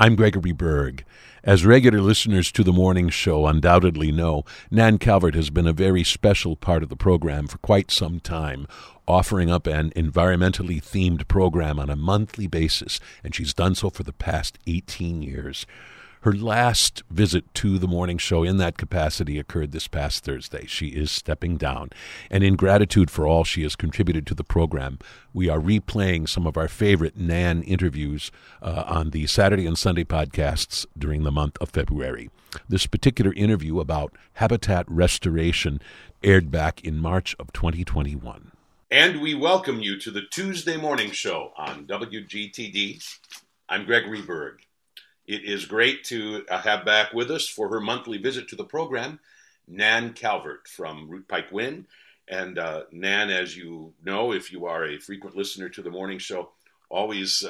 I'm Gregory Berg. As regular listeners to The Morning Show undoubtedly know, Nan Calvert has been a very special part of the program for quite some time, offering up an environmentally themed program on a monthly basis, and she's done so for the past 18 years. Her last visit to The Morning Show in that capacity occurred this past Thursday. She is stepping down, and in gratitude for all she has contributed to the program, we are replaying some of our favorite Nan interviews on the Saturday and Sunday podcasts during the month of February. This particular interview about habitat restoration aired back in March of 2021. And we welcome you to the Tuesday Morning Show on WGTD. I'm Gregory Berg. It is great to have back with us for her monthly visit to the program, Nan Calvert from Root Pike Wynn. And Nan, as you know, if you are a frequent listener to The Morning Show, always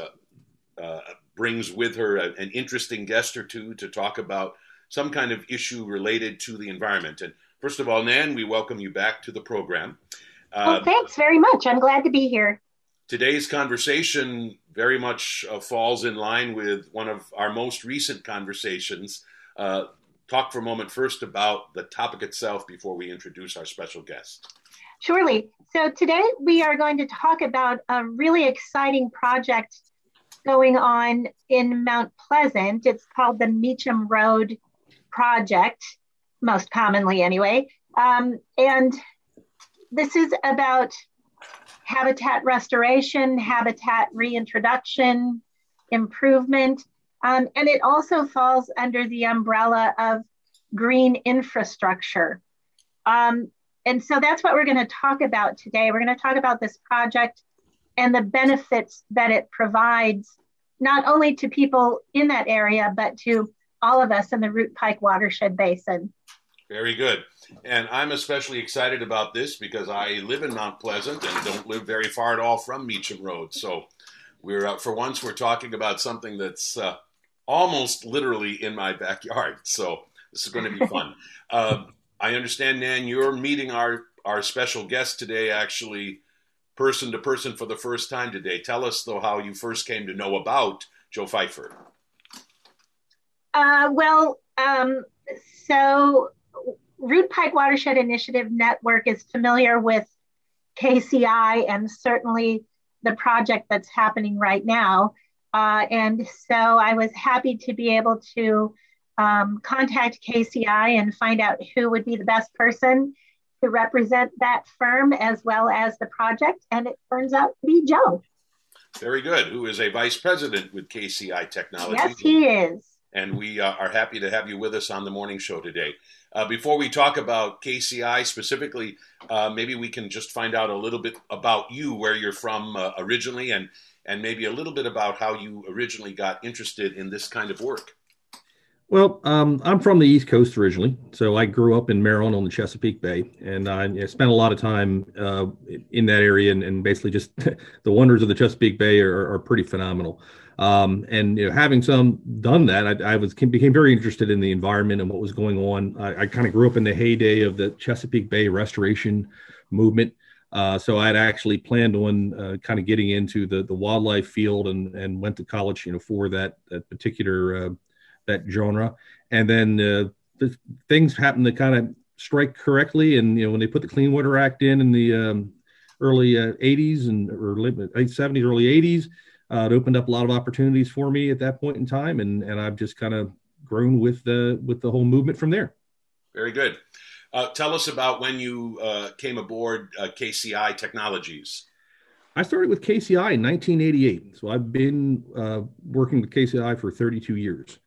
brings with her an interesting guest or two to talk about some kind of issue related to the environment. And first of all, Nan, we welcome you back to the program. Well, thanks very much. I'm glad to be here. Today's conversation very much falls in line with one of our most recent conversations. Talk for a moment first about the topic itself before we introduce our special guest. Surely. So today we are going to talk about a really exciting project going on in Mount Pleasant. It's called the Meachem Road Project, most commonly anyway. And this is about habitat restoration, habitat reintroduction, improvement, and it also falls under the umbrella of green infrastructure. And so that's what we're going to talk about today. We're going to talk about this project and the benefits that it provides, not only to people in that area, but to all of us in the Root Pike Watershed Basin. Very good. And I'm especially excited about this because I live in Mount Pleasant and don't live very far at all from Meachem Road. So we're for once, we're talking about something that's almost literally in my backyard. So this is going to be fun. I understand, Nan, you're meeting our special guest today, actually person to person for the first time today. Tell us, though, how you first came to know about Joe Pfeiffer. So Root Pike Watershed Initiative Network is familiar with KCI and certainly the project that's happening right now. And so I was happy to be able to contact KCI and find out who would be the best person to represent that firm as well as the project. And it turns out to be Joe. Very good. Who is a vice president with KCI Technologies. Yes, he is. And we are happy to have you with us on The Morning Show today. Before we talk about KCI specifically, maybe we can just find out a little bit about you, where you're from originally, and maybe a little bit about how you originally got interested in this kind of work. Well, I'm from the East Coast originally, so I grew up in Maryland on the Chesapeake Bay, and I spent a lot of time in that area, and basically just the wonders of the Chesapeake Bay are pretty phenomenal. And having done that, I became very interested in the environment and what was going on. I kind of grew up in the heyday of the Chesapeake Bay restoration movement. So I'd actually planned on kind of getting into the wildlife field and went to college, for that particular, that genre. And then things happened to kind of strike correctly. And, when they put the Clean Water Act in the early 80s or late 70s, early 80s, it opened up a lot of opportunities for me at that point in time, and I've just kind of grown with the whole movement from there. Very good. Tell us about when you came aboard KCI Technologies. I started with KCI in 1988, so I've been working with KCI for 32 years.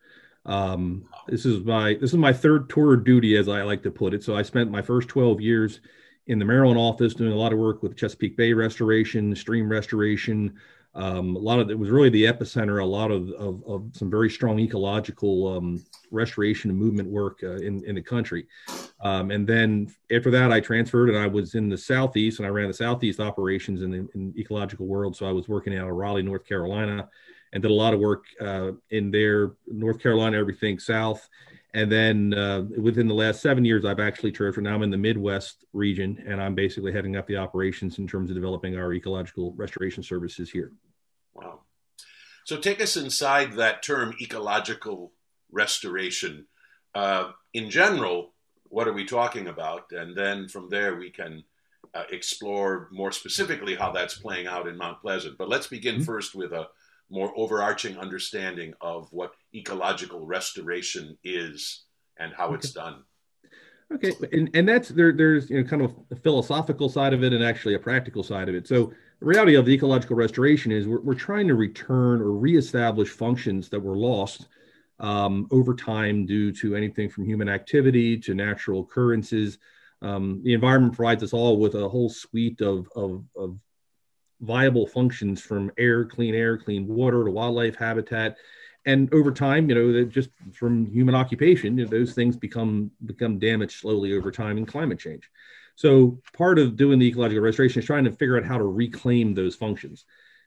This is my third tour of duty, as I like to put it. So I spent my first 12 years in the Maryland office doing a lot of work with Chesapeake Bay restoration, stream restoration. A lot of it was really the epicenter, a lot of some very strong ecological restoration and movement work in the country. And then after that, I transferred and I was in the Southeast and I ran the Southeast operations in the ecological world. So I was working out of Raleigh, North Carolina, and did a lot of work in there, North Carolina, everything south. And then within the last 7 years, I've actually transferred. Now I'm in the Midwest region, and I'm basically heading up the operations in terms of developing our ecological restoration services here. Wow. So take us inside that term, ecological restoration. In general, what are we talking about? And then from there, we can explore more specifically how that's playing out in Mount Pleasant. But let's begin first with a more overarching understanding of what ecological restoration is and how it's done. Okay, and that's there's kind of a philosophical side of it and actually a practical side of it. So the reality of the ecological restoration is we're trying to return or reestablish functions that were lost over time due to anything from human activity to natural occurrences. The environment provides us all with a whole suite of viable functions, from air, clean water, to wildlife habitat. And over time, just from human occupation, those things become damaged slowly over time in climate change. So part of doing the ecological restoration is trying to figure out how to reclaim those functions.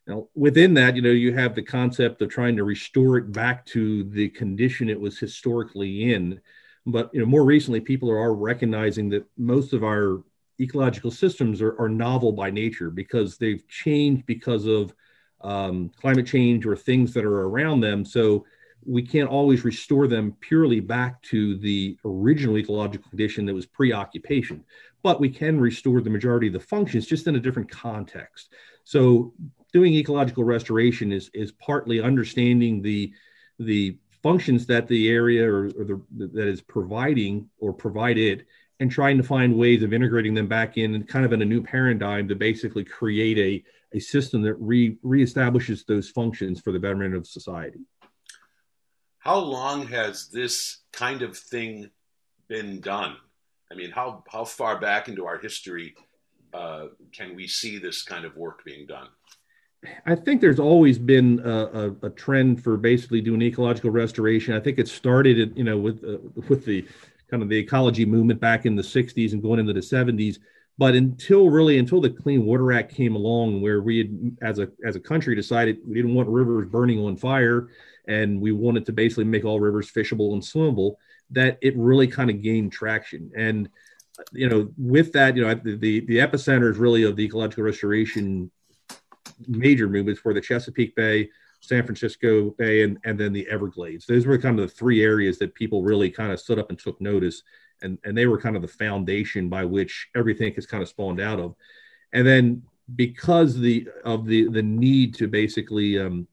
Now, within that, you have the concept of trying to restore it back to the condition it was historically in. But more recently, people are recognizing that most of our ecological systems are novel by nature because they've changed because of climate change or things that are around them. So we can't always restore them purely back to the original ecological condition that was pre-occupation, but we can restore the majority of the functions just in a different context. So doing ecological restoration is partly understanding the functions that the area that is providing or provided, and trying to find ways of integrating them back in and kind of in a new paradigm to basically create a system that reestablishes those functions for the betterment of society. How long has this kind of thing been done? I mean, how far back into our history can we see this kind of work being done? I think there's always been a trend for basically doing ecological restoration. I think it started, with the kind of the ecology movement back in the 60s and going into the 70s. But until the Clean Water Act came along, where we had, as a country, decided we didn't want rivers burning on fire, and we wanted to basically make all rivers fishable and swimmable, that it really kind of gained traction. And, with that, the epicenters really of the ecological restoration major movements were the Chesapeake Bay, San Francisco Bay, and then the Everglades. Those were kind of the three areas that people really kind of stood up and took notice. And they were kind of the foundation by which everything has kind of spawned out of. And then because of the need to basically kind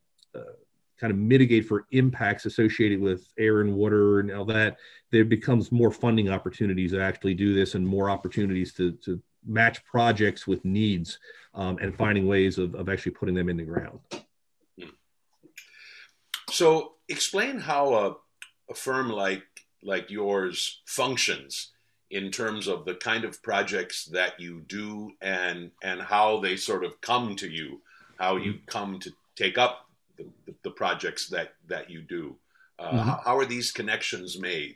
of mitigate for impacts associated with air and water and all that, there becomes more funding opportunities to actually do this and more opportunities to match projects with needs and finding ways of actually putting them in the ground. So explain how a firm like yours functions in terms of the kind of projects that you do and how they sort of come to you, how you come to take up the projects that you do. How are these connections made?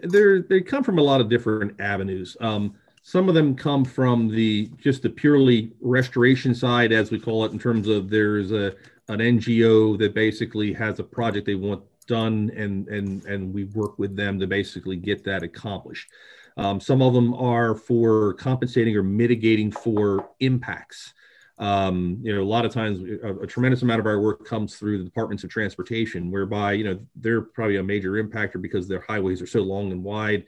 They come from a lot of different avenues. Some of them come from the purely restoration side, as we call it, in terms of there's an NGO that basically has a project they want done, and we work with them to basically get that accomplished. Some of them are for compensating or mitigating for impacts. A lot of times a tremendous amount of our work comes through the departments of transportation, whereby, they're probably a major impactor because their highways are so long and wide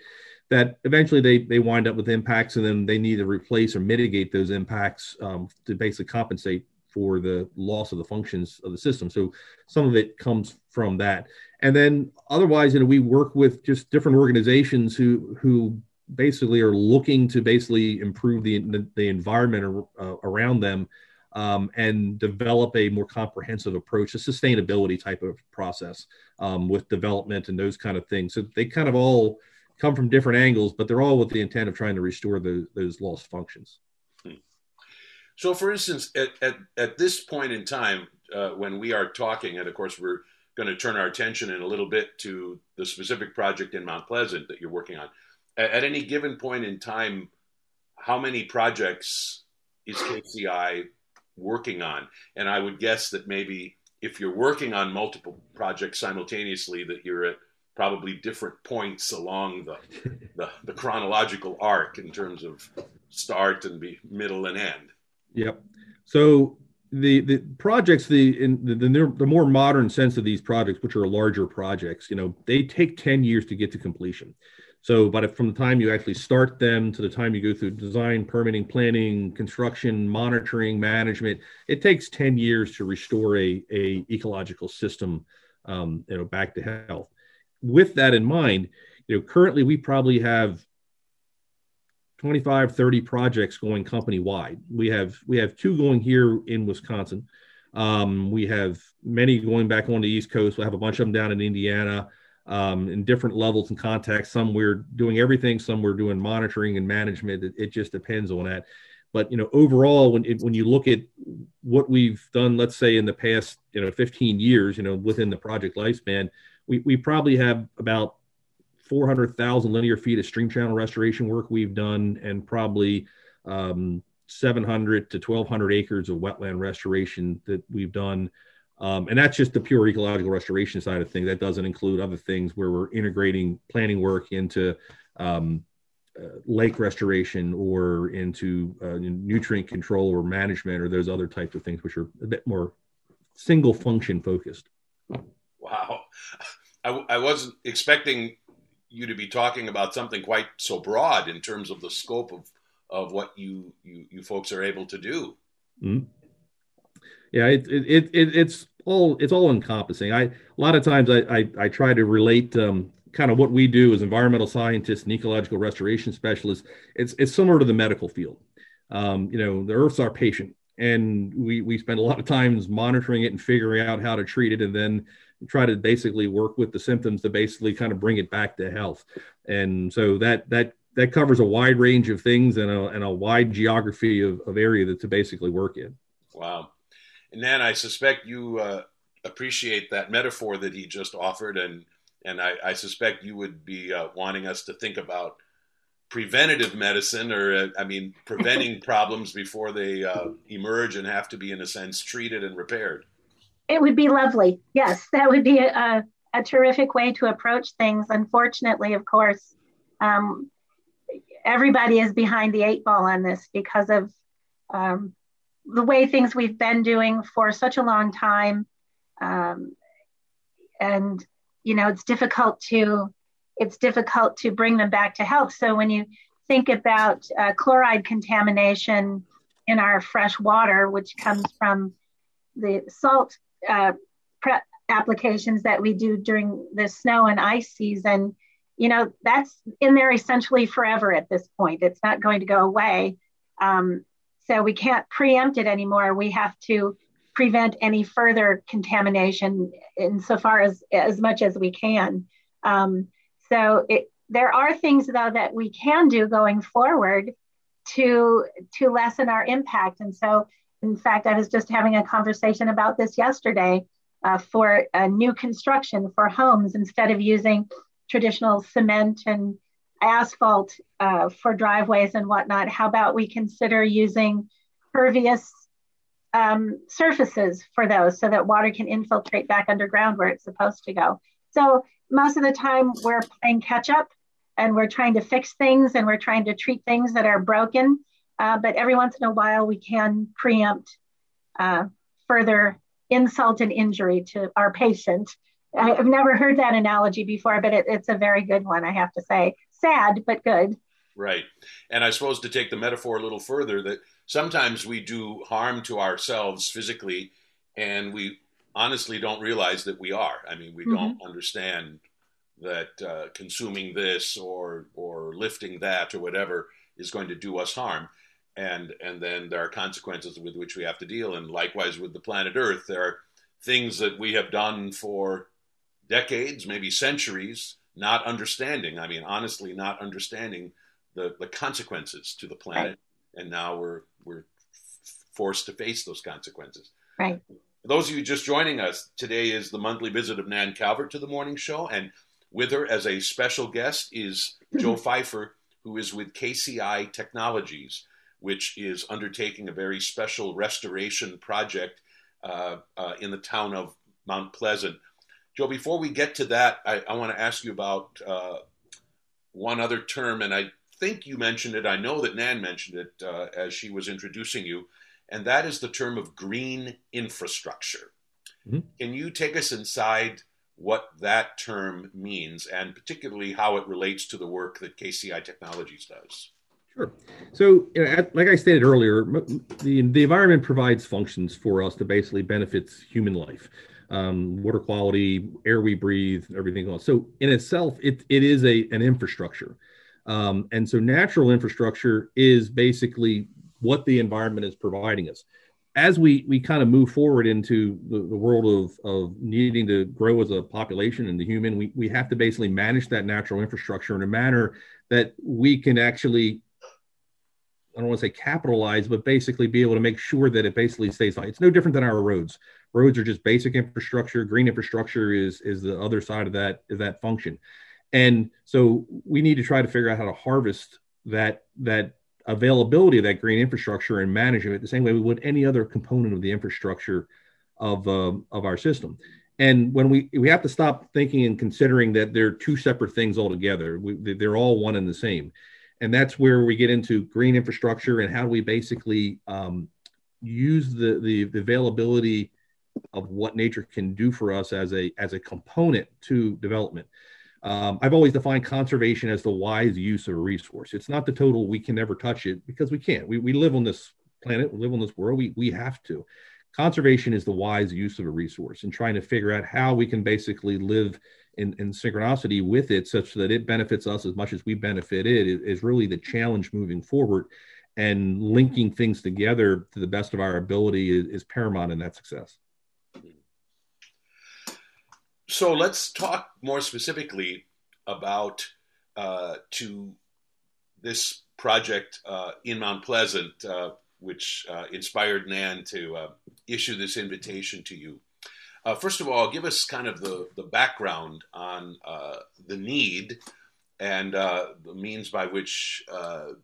that eventually they wind up with impacts, and then they need to replace or mitigate those impacts to basically compensate for the loss of the functions of the system. So some of it comes from that. And then otherwise, we work with just different organizations who basically are looking to basically improve the environment around them and develop a more comprehensive approach, a sustainability type of process with development and those kind of things. So they kind of all come from different angles, but they're all with the intent of trying to restore those lost functions. So, for instance, at this point in time, when we are talking, and of course we're going to turn our attention in a little bit to the specific project in Mount Pleasant that you're working on, at any given point in time, how many projects is KCI working on? And I would guess that maybe if you're working on multiple projects simultaneously, that you're at probably different points along the chronological arc in terms of start and middle and end. Yep. So the projects, the more modern sense of these projects, which are larger projects, you know, they take 10 years to get to completion. So, but from the time you actually start them to the time you go through design, permitting, planning, construction, monitoring, management, it takes 10 years to restore a ecological system, you know, back to health. With that in mind, you know, currently we probably have 25, 30 projects going company wide. We have two going here in Wisconsin. We have many going back on the East Coast. We have a bunch of them down in Indiana. In different levels and contexts. Some we're doing everything, some we're doing monitoring and management. It just depends on that. But, you know, overall, when you look at what we've done, let's say in the past, you know, 15 years, you know, within the project lifespan, we probably have about 400,000 linear feet of stream channel restoration work we've done, and probably 700 to 1,200 acres of wetland restoration that we've done. And that's just the pure ecological restoration side of things. That doesn't include other things where we're integrating planning work into lake restoration or into nutrient control or management or those other types of things, which are a bit more single function focused. Wow. I wasn't expecting you to be talking about something quite so broad in terms of the scope of what you folks are able to do. Mm-hmm. Yeah, it's all encompassing. A lot of times I try to relate kind of what we do as environmental scientists and ecological restoration specialists. It's similar to the medical field. You know, the Earth's our patient, and we spend a lot of times monitoring it and figuring out how to treat it, and then try to basically work with the symptoms to basically kind of bring it back to health. And so that covers a wide range of things and a wide geography of area that to basically work in. Wow. And Nan, I suspect you appreciate that metaphor that he just offered, and I suspect you would be wanting us to think about preventative medicine, or preventing problems before they emerge and have to be, in a sense, treated and repaired. It would be lovely. Yes, that would be a terrific way to approach things. Unfortunately, of course, everybody is behind the 8 ball on this because of the way things we've been doing for such a long time. And, you know, it's difficult to bring them back to health. So when you think about chloride contamination in our fresh water, which comes from the salt prep applications that we do during the snow and ice season, you know, that's in there essentially forever at this point. It's not going to go away. So we can't preempt it anymore. We have to prevent any further contamination insofar as much as we can. There are things, though, that we can do going forward to lessen our impact. And so, in fact, I was just having a conversation about this yesterday for new construction for homes. Instead of using traditional cement and asphalt for driveways and whatnot, how about we consider using pervious surfaces for those so that water can infiltrate back underground where it's supposed to go. So most of the time we're playing catch up, and we're trying to fix things, and we're trying to treat things that are broken. But every once in a while we can preempt further insult and injury to our patient. I've never heard that analogy before, but it's a very good one, I have to say. Sad, but good. Right. And I suppose to take the metaphor a little further, that sometimes we do harm to ourselves physically, and we honestly don't realize that we are. I mean, we mm-hmm. don't understand that consuming this or lifting that or whatever is going to do us harm. And then there are consequences with which we have to deal. And likewise with the planet Earth, there are things that we have done for decades, maybe centuries, not understanding. I mean, honestly, not understanding the consequences to the planet. Right. And now we're forced to face those consequences. Right. For those of you just joining us, today is the monthly visit of Nan Calvert to The Morning Show. And with her as a special guest is Joe Pfeiffer, who is with KCI Technologies, which is undertaking a very special restoration project in the town of Mount Pleasant. Joe, before we get to that, I want to ask you about one other term, and I think you mentioned it. I know that Nan mentioned it as she was introducing you, and that is the term of green infrastructure. Mm-hmm. Can you take us inside what that term means, and particularly how it relates to the work that KCI Technologies does? Sure. So, like I stated earlier, the environment provides functions for us that basically benefits human life, water quality, air we breathe, everything else. So, in itself, it is an infrastructure, and so natural infrastructure is basically what the environment is providing us. As we kind of move forward into the world of needing to grow as a population and the human, we have to basically manage that natural infrastructure in a manner that we can actually, I don't want to say capitalize, but basically be able to make sure that it basically stays fine. It's no different than our roads. Roads are just basic infrastructure. Green infrastructure is the other side of that function. And so we need to try to figure out how to harvest that availability of that green infrastructure and manage it the same way we would any other component of the infrastructure of our system. And when we have to stop thinking and considering that they're two separate things altogether. They're all one and the same. And that's where we get into green infrastructure and how we basically use the availability of what nature can do for us as a component to development. I've always defined conservation as the wise use of a resource. It's not the total we can never touch it, because we can't. We live on this planet, we live on this world, we have to. Conservation is the wise use of a resource and trying to figure out how we can basically live in synchronicity with it such that it benefits us as much as we benefit it is really the challenge moving forward, and linking things together to the best of our ability is paramount in that success. So let's talk more specifically about to this project in Mount Pleasant, which inspired Nan to issue this invitation to you. First of all, give us kind of the background on the need and the means by which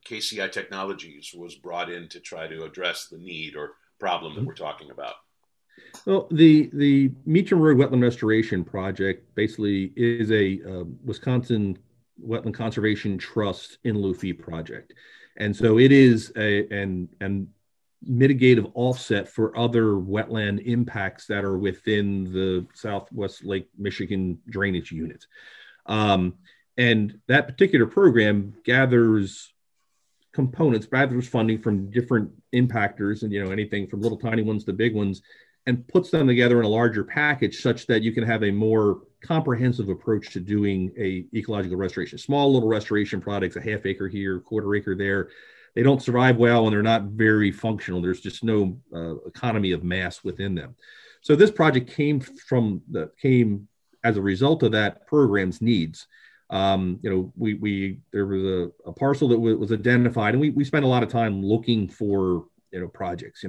KCI Technologies was brought in to try to address the need or problem that we're talking about. Well, the Meachem Road Wetland Restoration Project basically is a Wisconsin Wetland Conservation Trust in lieu fee project. And so it is an mitigative offset for other wetland impacts that are within the Southwest Lake Michigan drainage unit. And that particular program gathers components, gathers funding from different impactors and, anything from little tiny ones to big ones, and puts them together in a larger package such that you can have a more comprehensive approach to doing a ecological restoration. Small little restoration products, a half acre here, quarter acre there, they don't survive well and they're not very functional. There's just no economy of mass within them. So this project came as a result of that program's needs. There was a parcel that was identified, and we spent a lot of time looking for projects.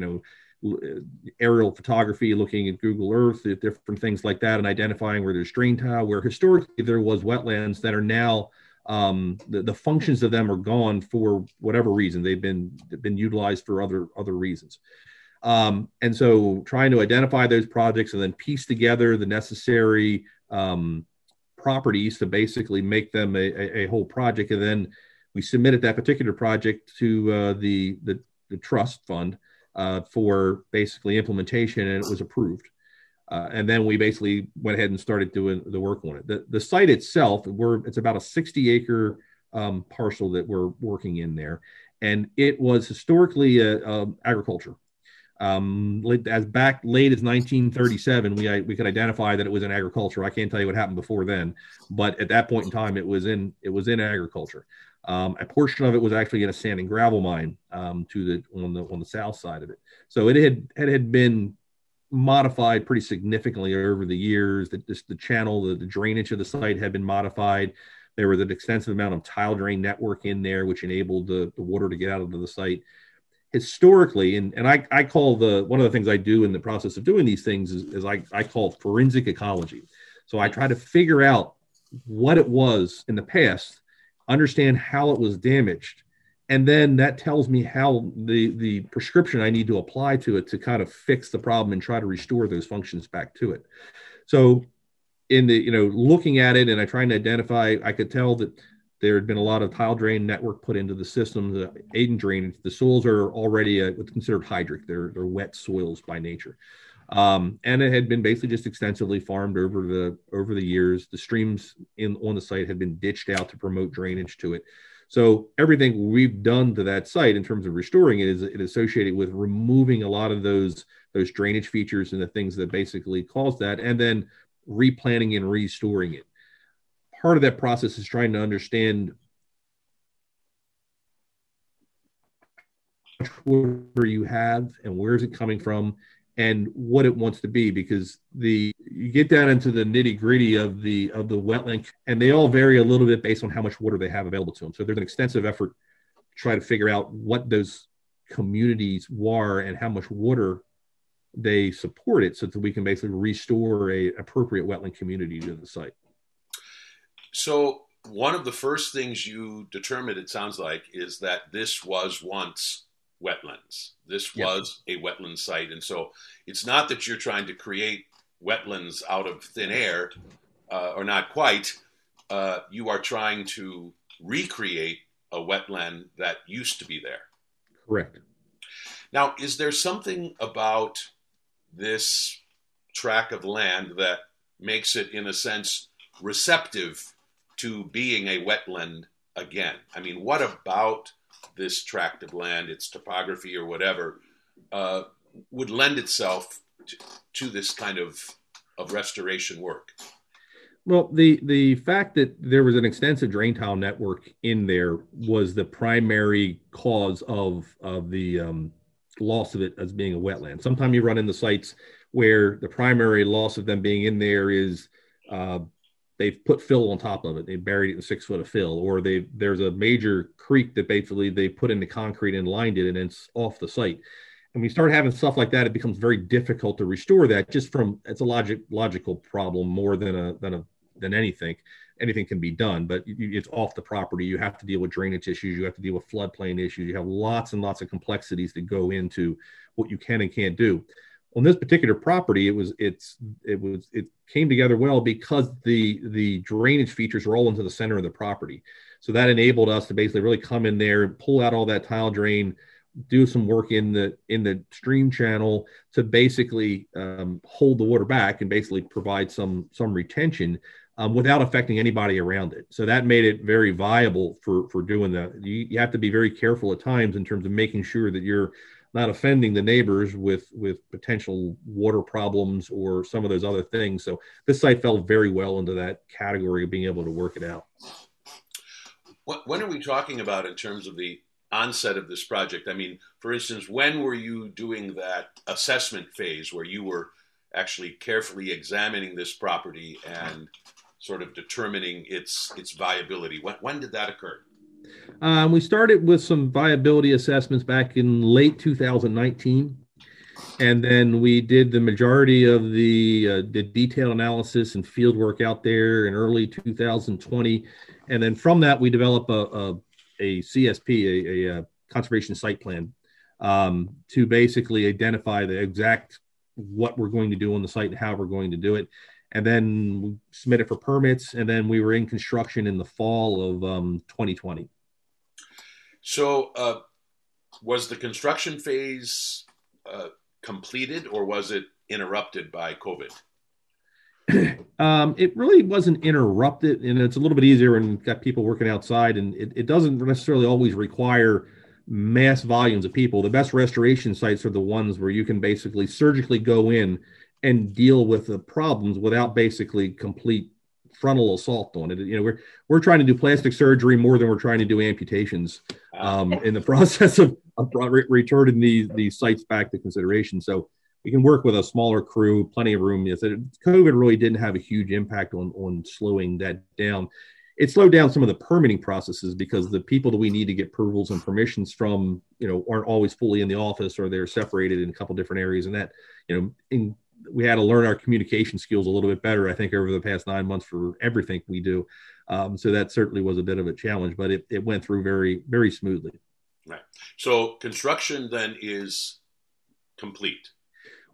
Aerial photography, looking at Google Earth, different things like that, and identifying where there's drain tile, where historically there was wetlands that are now, the functions of them are gone for whatever reason. They've been utilized for other reasons. And so trying to identify those projects and then piece together the necessary properties to basically make them a whole project. And then we submitted that particular project to the trust fund, for basically implementation, and it was approved. And then we basically went ahead and started doing the work on it. The site itself, it's about a 60-acre parcel that we're working in there. And it was historically agriculture. As back late as 1937, we could identify that it was in agriculture. I can't tell you what happened before then, but at that point in time, it was in agriculture. A portion of it was actually in a sand and gravel mine on the south side of it. So it had been modified pretty significantly over the years. That just the channel, the drainage of the site had been modified. There was an extensive amount of tile drain network in there, which enabled the water to get out of the site. Historically, and I call one of the things I do in the process of doing these things is I call forensic ecology. So I try to figure out what it was in the past, understand how it was damaged, and then that tells me how the prescription I need to apply to it to kind of fix the problem and try to restore those functions back to it. So in the looking at it, and I try to identify, I could tell that There had been a lot of tile drain network put into the system, the Aden drainage. The soils are already what's considered hydric. They're wet soils by nature. And it had been basically just extensively farmed over the years. The streams on the site had been ditched out to promote drainage to it. So everything we've done to that site in terms of restoring it is associated with removing a lot of those drainage features and the things that basically caused that, and then replanting and restoring it. Part of that process is trying to understand how much water you have and where is it coming from and what it wants to be, because you get down into the nitty gritty of the wetland, and they all vary a little bit based on how much water they have available to them. So there's an extensive effort to try to figure out what those communities were and how much water they support it, so that we can basically restore an appropriate wetland community to the site. So one of the first things you determined, it sounds like, is that this was once wetlands. This was a wetland site. And so it's not that you're trying to create wetlands out of thin air, or not quite. You are trying to recreate a wetland that used to be there. Correct. Now, is there something about this tract of land that makes it, in a sense, receptive to being a wetland again? I mean, what about this tract of land, its topography or whatever, would lend itself to this kind of restoration work? Well, the fact that there was an extensive drain tile network in there was the primary cause of the loss of it as being a wetland. Sometimes you run into sites where the primary loss of them being in there is they've put fill on top of it. They buried it in 6 foot of fill, or there's a major creek that basically they put into concrete and lined it, and it's off the site. And when you start having stuff like that, it becomes very difficult to restore that. Just from it's a logical problem more than anything. Anything can be done, but it's off the property. You have to deal with drainage issues. You have to deal with floodplain issues. You have lots and lots of complexities that go into what you can and can't do. On this particular property, it came together well because the drainage features were all into the center of the property. So that enabled us to basically really come in there and pull out all that tile drain, do some work in the stream channel to basically hold the water back and basically provide some retention without affecting anybody around it. So that made it very viable for doing that. You have to be very careful at times in terms of making sure that you're not offending the neighbors with potential water problems or some of those other things. So this site fell very well into that category of being able to work it out. When are we talking about in terms of the onset of this project? I mean, for instance, when were you doing that assessment phase where you were actually carefully examining this property and sort of determining its viability? When did that occur? We started with some viability assessments back in late 2019, and then we did the majority of the detailed analysis and field work out there in early 2020, and then from that we develop a CSP, a conservation site plan, to basically identify the exact what we're going to do on the site and how we're going to do it. And then we submitted for permits, and then we were in construction in the fall of 2020. So was the construction phase completed, or was it interrupted by COVID? It really wasn't interrupted, and it's a little bit easier when you've got people working outside, and it doesn't necessarily always require mass volumes of people. The best restoration sites are the ones where you can basically surgically go in and deal with the problems without basically complete frontal assault on it. You know, we're trying to do plastic surgery more than we're trying to do amputations in the process of returning these sites back to consideration. So we can work with a smaller crew, plenty of room. Yes, COVID really didn't have a huge impact on slowing that down. It slowed down some of the permitting processes because the people that we need to get approvals and permissions from, you know, aren't always fully in the office, or they're separated in a couple different areas. And that, you know, we had to learn our communication skills a little bit better, I think, over the past 9 months for everything we do. So that certainly was a bit of a challenge, but it went through very, very smoothly. Right. So construction then is complete.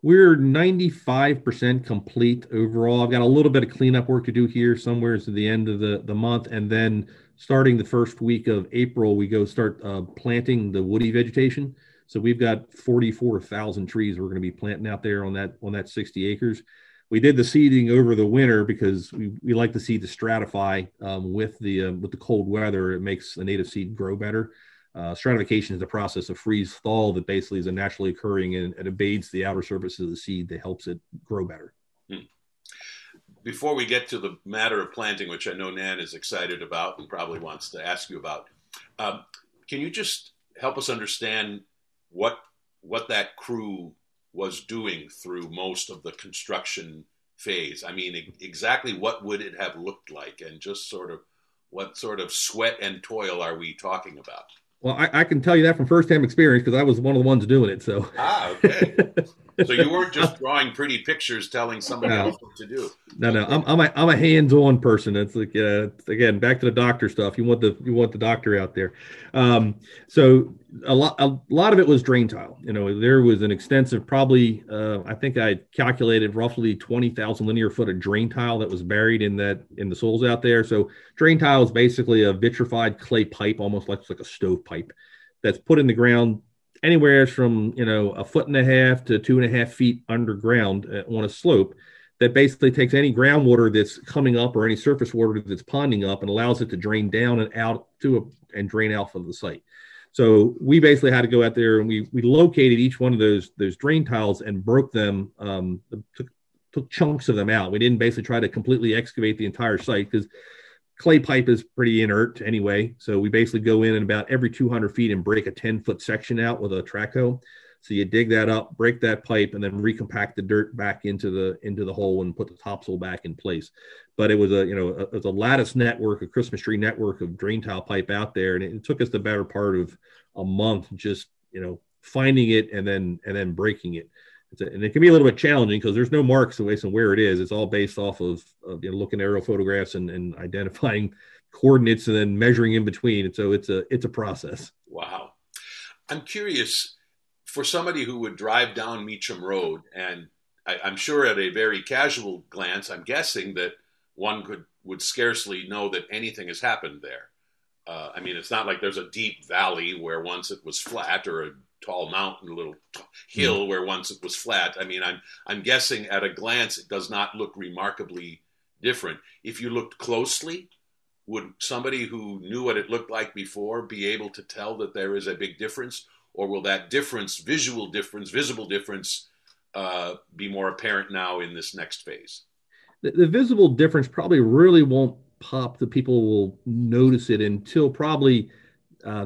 We're 95% complete overall. I've got a little bit of cleanup work to do here somewhere to the end of the month, and then starting the first week of April, we go start planting the woody vegetation. So we've got 44,000 trees we're going to be planting out there on that 60 acres. We did the seeding over the winter because we like the seed to stratify with the cold weather. It makes the native seed grow better. Stratification is the process of freeze thaw that basically is a naturally occurring, and it evades the outer surface of the seed that helps it grow better. Before we get to the matter of planting, which I know Nan is excited about and probably wants to ask you about, can you just help us understand what that crew was doing through most of the construction phase? I mean, exactly what would it have looked like, and just sort of what sort of sweat and toil are we talking about? Well, I can tell you that from firsthand experience because I was one of the ones doing it. So. Ah, okay. So you weren't just drawing pretty pictures, telling somebody else what to do. No, I'm a hands-on person. It's like again, back to the doctor stuff. You want the doctor out there. So a lot of it was drain tile. You know, there was an extensive, probably I think I calculated roughly 20,000 linear foot of drain tile that was buried in the soils out there. So drain tile is basically a vitrified clay pipe, almost like a stove pipe, that's put in the ground. Anywhere from, you know, 1.5 to 2.5 feet underground on a slope that basically takes any groundwater that's coming up or any surface water that's ponding up and allows it to drain down and out and drain out of the site. So we basically had to go out there and we located each one of those drain tiles and broke them, took chunks of them out. We didn't basically try to completely excavate the entire site because clay pipe is pretty inert anyway, so we basically go in and about every 200 feet and break a 10-foot section out with a track hoe. So you dig that up, break that pipe, and then recompact the dirt back into the hole and put the topsoil back in place. But it was a lattice network, a Christmas tree network of drain tile pipe out there, and it took us the better part of a month just finding it and then breaking it. And it can be a little bit challenging because there's no marks based on where it is. It's all based off of looking at aerial photographs and identifying coordinates and then measuring in between. And so it's a process. Wow. I'm curious, for somebody who would drive down Meachem Road, and I'm sure at a very casual glance, I'm guessing that one would scarcely know that anything has happened there. I mean, it's not like there's a deep valley where once it was flat, or a tall mountain, little hill where once it was flat. I mean, I'm guessing at a glance, it does not look remarkably different. If you looked closely, would somebody who knew what it looked like before be able to tell that there is a big difference, or will that difference, visible difference, be more apparent now in this next phase? The visible difference probably really won't pop. The people will notice it until probably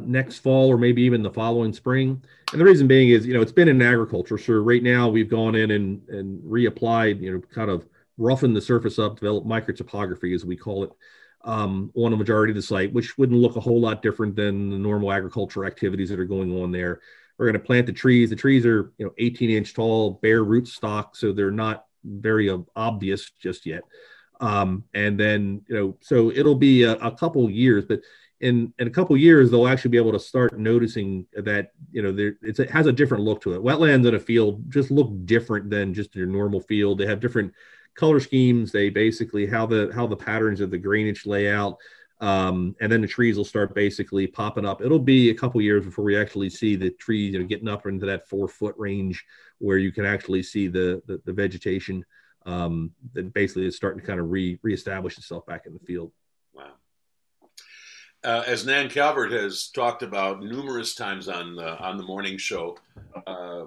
next fall or maybe even the following spring. And the reason being is, it's been in agriculture. So right now we've gone in and reapplied, kind of roughened the surface up, developed microtopography, as we call it, on a majority of the site, which wouldn't look a whole lot different than the normal agriculture activities that are going on there. We're going to plant the trees. The trees are, 18-inch tall, bare root stock, so they're not very obvious just yet. And then, so it'll be a couple years, but in a couple of years, they'll actually be able to start noticing that, it has a different look to it. Wetlands in a field just look different than just your normal field. They have different color schemes. They basically, how the patterns of the drainage lay out. And then the trees will start basically popping up. It'll be a couple of years before we actually see the trees, getting up into that 4-foot range where you can actually see the vegetation that basically is starting to kind of reestablish itself back in the field. As Nan Calvert has talked about numerous times on the morning show, the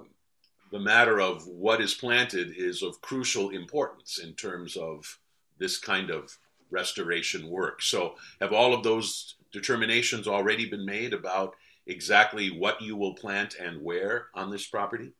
matter of what is planted is of crucial importance in terms of this kind of restoration work. So have all of those determinations already been made about exactly what you will plant and where on this property?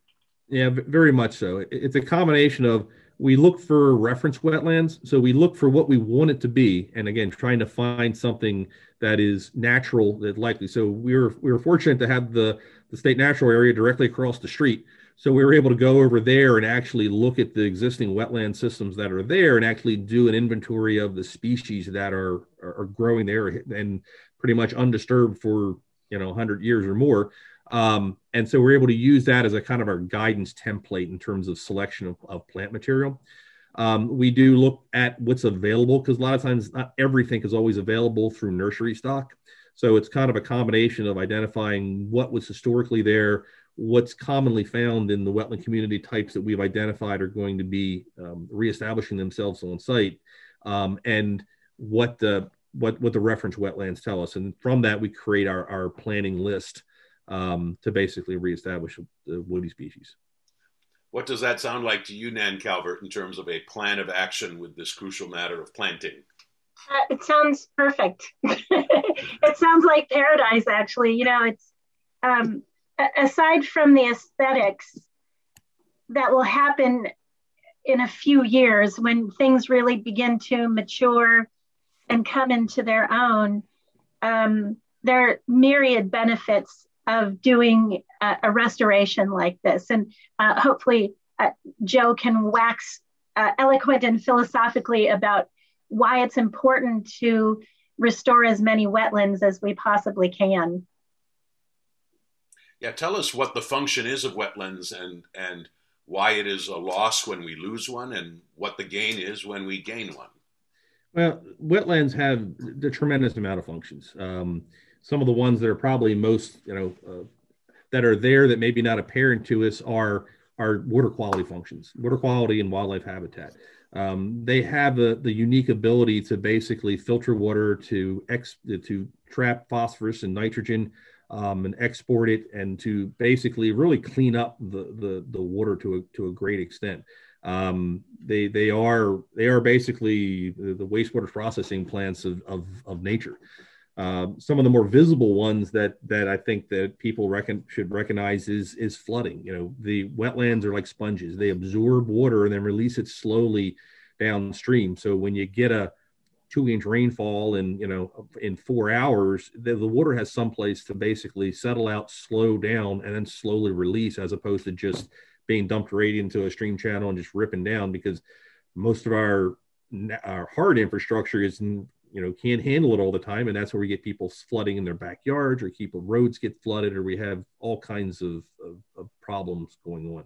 Yeah, very much so. It's a combination of, we look for reference wetlands. So we look for what we want it to be. And again, trying to find something that is natural, that likely. So we were fortunate to have the state natural area directly across the street. So we were able to go over there and actually look at the existing wetland systems that are there and actually do an inventory of the species that are growing there and pretty much undisturbed for, 100 years or more. And so we're able to use that as a kind of our guidance template in terms of selection of plant material. We do look at what's available, because a lot of times not everything is always available through nursery stock. So it's kind of a combination of identifying what was historically there, what's commonly found in the wetland community types that we've identified are going to be reestablishing themselves on site, and what the reference wetlands tell us. And from that, we create our planning list to basically reestablish the woody species. What does that sound like to you, Nan Calvert, in terms of a plan of action with this crucial matter of planting? It sounds perfect. It sounds like paradise, actually. You know, it's aside from the aesthetics that will happen in a few years when things really begin to mature and come into their own, there are myriad benefits of doing a restoration like this. And hopefully Joe can wax eloquent and philosophically about why it's important to restore as many wetlands as we possibly can. Yeah, tell us what the function is of wetlands and why it is a loss when we lose one and what the gain is when we gain one. Well, wetlands have a tremendous amount of functions. Some of the ones that are probably most, that are there that maybe not apparent to us are water quality functions, water quality and wildlife habitat. They have the unique ability to basically filter water, to trap phosphorus and nitrogen and export it, and to basically really clean up the water to a great extent. They are basically the wastewater processing plants of nature. Some of the more visible ones that I think that people should recognize is flooding. You know, the wetlands are like sponges. They absorb water and then release it slowly downstream. So when you get a 2-inch rainfall in 4 hours, the water has someplace to basically settle out, slow down, and then slowly release, as opposed to just being dumped right into a stream channel and just ripping down, because most of our hard infrastructure is can't handle it all the time. And that's where we get people flooding in their backyards, or people roads get flooded, or we have all kinds of problems going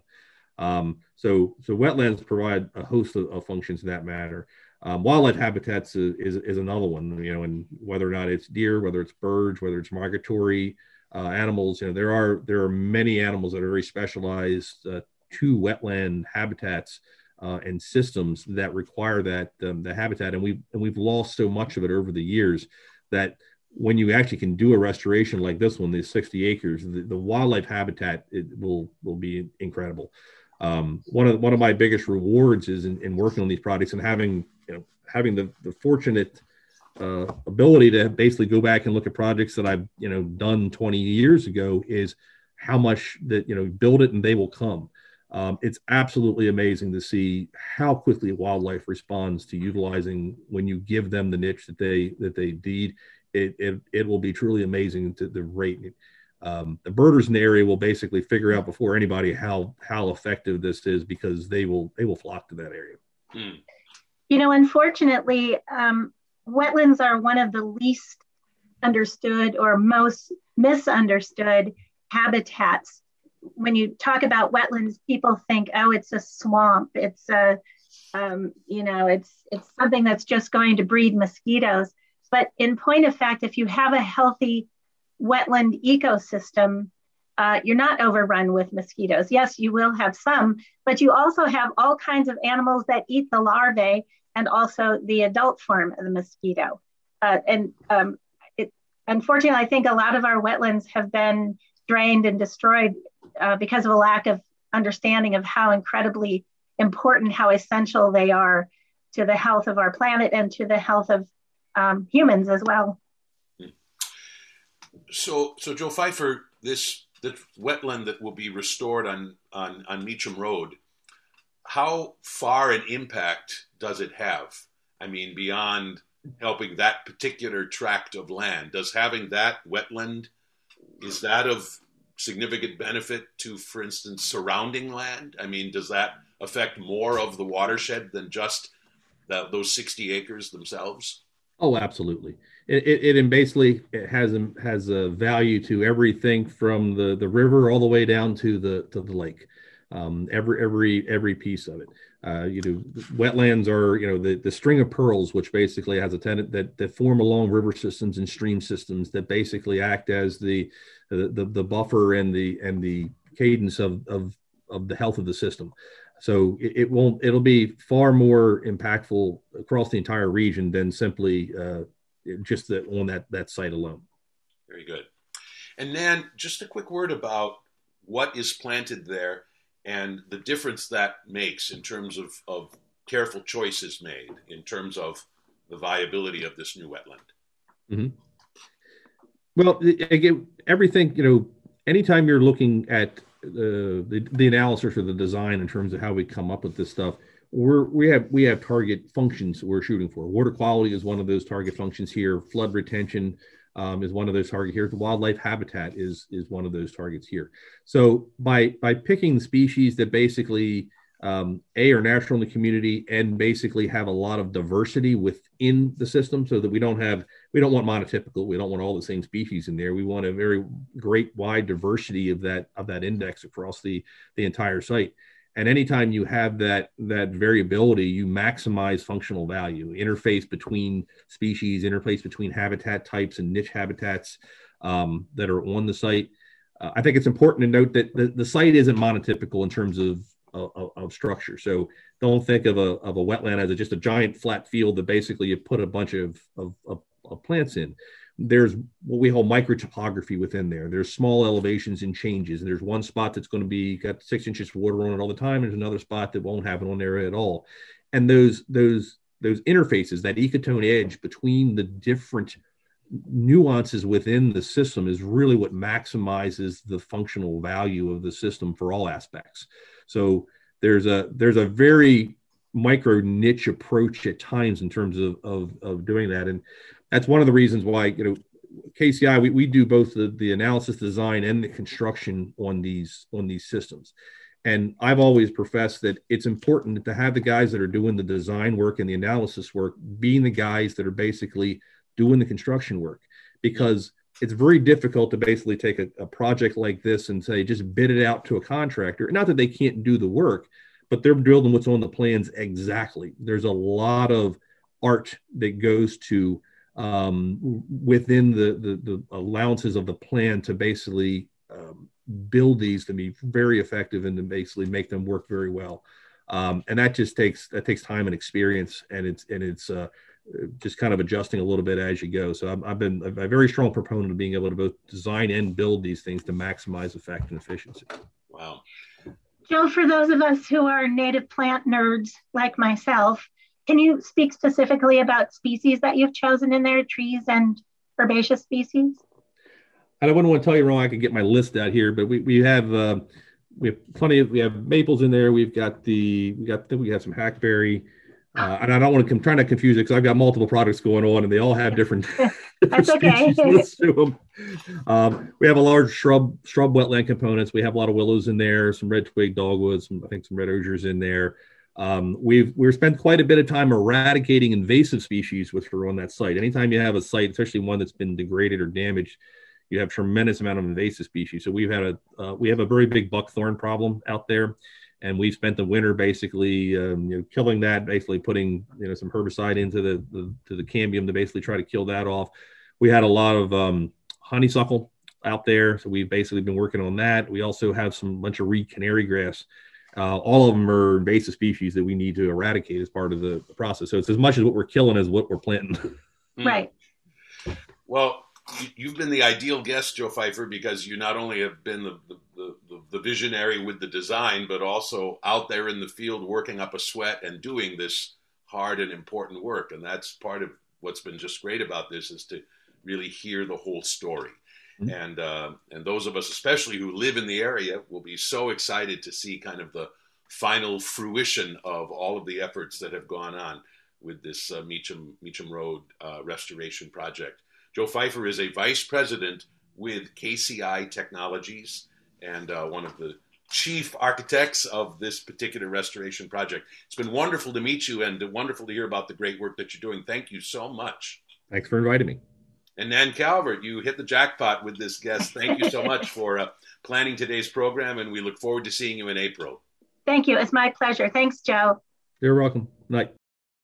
on. So wetlands provide a host of functions in that matter. Wildlife habitats is another one, and whether or not it's deer, whether it's birds, whether it's migratory animals, there are many animals that are very specialized to wetland habitats and systems that require that the habitat, and we've lost so much of it over the years that when you actually can do a restoration like this one, these 60 acres, the wildlife habitat, it will be incredible. One of my biggest rewards is in working on these projects and having the fortunate ability to basically go back and look at projects that I've done 20 years ago, is how much that build it and they will come. It's absolutely amazing to see how quickly wildlife responds to utilizing, when you give them the niche that they need. It will be truly amazing to the rate. The birders in the area will basically figure out before anybody how effective this is, because they will flock to that area. Unfortunately, wetlands are one of the least understood or most misunderstood habitats. When you talk about wetlands, people think, it's a swamp. It's it's something that's just going to breed mosquitoes. But in point of fact, if you have a healthy wetland ecosystem, you're not overrun with mosquitoes. Yes, you will have some, but you also have all kinds of animals that eat the larvae and also the adult form of the mosquito. Unfortunately, I think a lot of our wetlands have been drained and destroyed because of a lack of understanding of how incredibly important, how essential they are to the health of our planet and to the health of humans as well. So Joe Pfeiffer, this wetland that will be restored on Meachem Road, how far an impact does it have? I mean, beyond helping that particular tract of land, does having that wetland, is that of significant benefit to, for instance, surrounding land? I mean, does that affect more of the watershed than just those 60 acres themselves? Oh, absolutely. It basically has a value to everything from the river all the way down to the lake. Every piece of it. Wetlands are, the string of pearls, which basically has a tendency that form along river systems and stream systems that basically act as the buffer and the cadence of the health of the system. So it'll be far more impactful across the entire region than simply just on that site alone. Very good. And Nan, just a quick word about what is planted there and the difference that makes in terms of careful choices made in terms of the viability of this new wetland. Mm-hmm. Well, again, everything, anytime you're looking at the analysis or the design in terms of how we come up with this stuff, we have target functions we're shooting for. Water quality is one of those target functions here. Flood retention is one of those targets here. The wildlife habitat is one of those targets here. So by picking species that basically are natural in the community and basically have a lot of diversity within the system, so that we don't want monotypical. We don't want all the same species in there. We want a very great wide diversity of that index across the entire site. And anytime you have that variability, you maximize functional value, interface between species, interface between habitat types and niche habitats that are on the site. I think it's important to note that the site isn't monotypical in terms of structure. So don't think of a wetland as just a giant flat field that basically you put a bunch of plants in. There's what we call microtopography within there. There's small elevations and changes. And there's one spot that's going to be got 6 inches of water on it all the time. There's another spot that won't have it on there at all. And those interfaces, that ecotone edge between the different nuances within the system is really what maximizes the functional value of the system for all aspects. So there's a very micro niche approach at times in terms of doing that. And that's one of the reasons why, KCI, we do both the analysis, design, and the construction on these systems. And I've always professed that it's important to have the guys that are doing the design work and the analysis work being the guys that are basically doing the construction work, because it's very difficult to basically take a project like this and say, just bid it out to a contractor. Not that they can't do the work, but they're building what's on the plans exactly. There's a lot of art that goes to within the allowances of the plan to basically build these to be very effective and to basically make them work very well, and that takes time and experience, and it's just kind of adjusting a little bit as you go. So I've been a very strong proponent of being able to both design and build these things to maximize effect and efficiency. Wow, Joe, for those of us who are native plant nerds like myself, can you speak specifically about species that you've chosen in there, trees and herbaceous species? I wouldn't want to tell you wrong. I could get my list out here, but we have maples in there. We have some hackberry, and I don't want to trying to confuse it because I've got multiple products going on and they all have different species lists to them. We have a large shrub wetland components. We have a lot of willows in there, some red twig dogwoods, some red osiers in there. We've spent quite a bit of time eradicating invasive species which are on that site. Anytime you have a site, especially one that's been degraded or damaged, you have tremendous amount of invasive species. So we have a very big buckthorn problem out there, and we've spent the winter basically killing that, basically putting some herbicide into the cambium to basically try to kill that off. We had a lot of honeysuckle out there, so we've basically been working on that. We also have some bunch of reed canary grass. All of them are invasive species that we need to eradicate as part of the process. So it's as much as what we're killing as what we're planting. Right. Well, you've been the ideal guest, Joe Pfeiffer, because you not only have been the visionary with the design, but also out there in the field working up a sweat and doing this hard and important work. And that's part of what's been just great about this, is to really hear the whole story. And those of us, especially who live in the area, will be so excited to see kind of the final fruition of all of the efforts that have gone on with this Meachem Road restoration project. Joe Pfeiffer is a vice president with KCI Technologies and one of the chief architects of this particular restoration project. It's been wonderful to meet you and wonderful to hear about the great work that you're doing. Thank you so much. Thanks for inviting me. And Nan Calvert, you hit the jackpot with this guest. Thank you so much for planning today's program, and we look forward to seeing you in April. Thank you. It's my pleasure. Thanks, Joe. You're welcome. Night.